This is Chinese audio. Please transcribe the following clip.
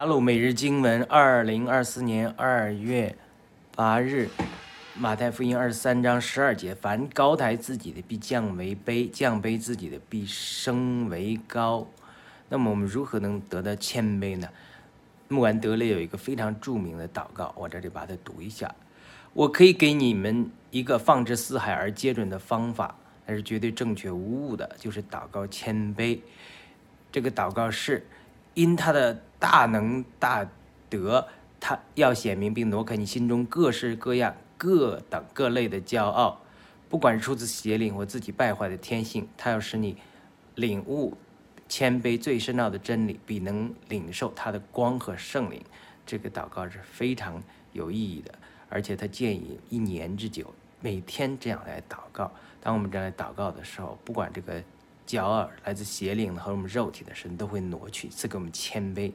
雅鲁每日经文，2024年2月8日，马太福音23章12节：凡高抬自己的，必降为卑；降卑自己的，必升为高。那么我们如何能得到谦卑呢？穆安德烈有一个非常著名的祷告，我这里把它读一下。我可以给你们一个放之四海而皆准的方法，那是绝对正确无误的，就是祷告谦卑。这个祷告是因他的大能大德，他要显明并挪开你心中各式各样各等各类的骄傲，不管是出自邪灵或自己败坏的天性，他要使你领悟谦卑最深奥的真理，必能领受他的光和圣灵。这个祷告是非常有意义的，而且他建议1年之久每天这样来祷告。当我们这样来祷告的时候，不管这个骄傲来自邪灵和我们肉体的神都会挪去，赐给我们谦卑。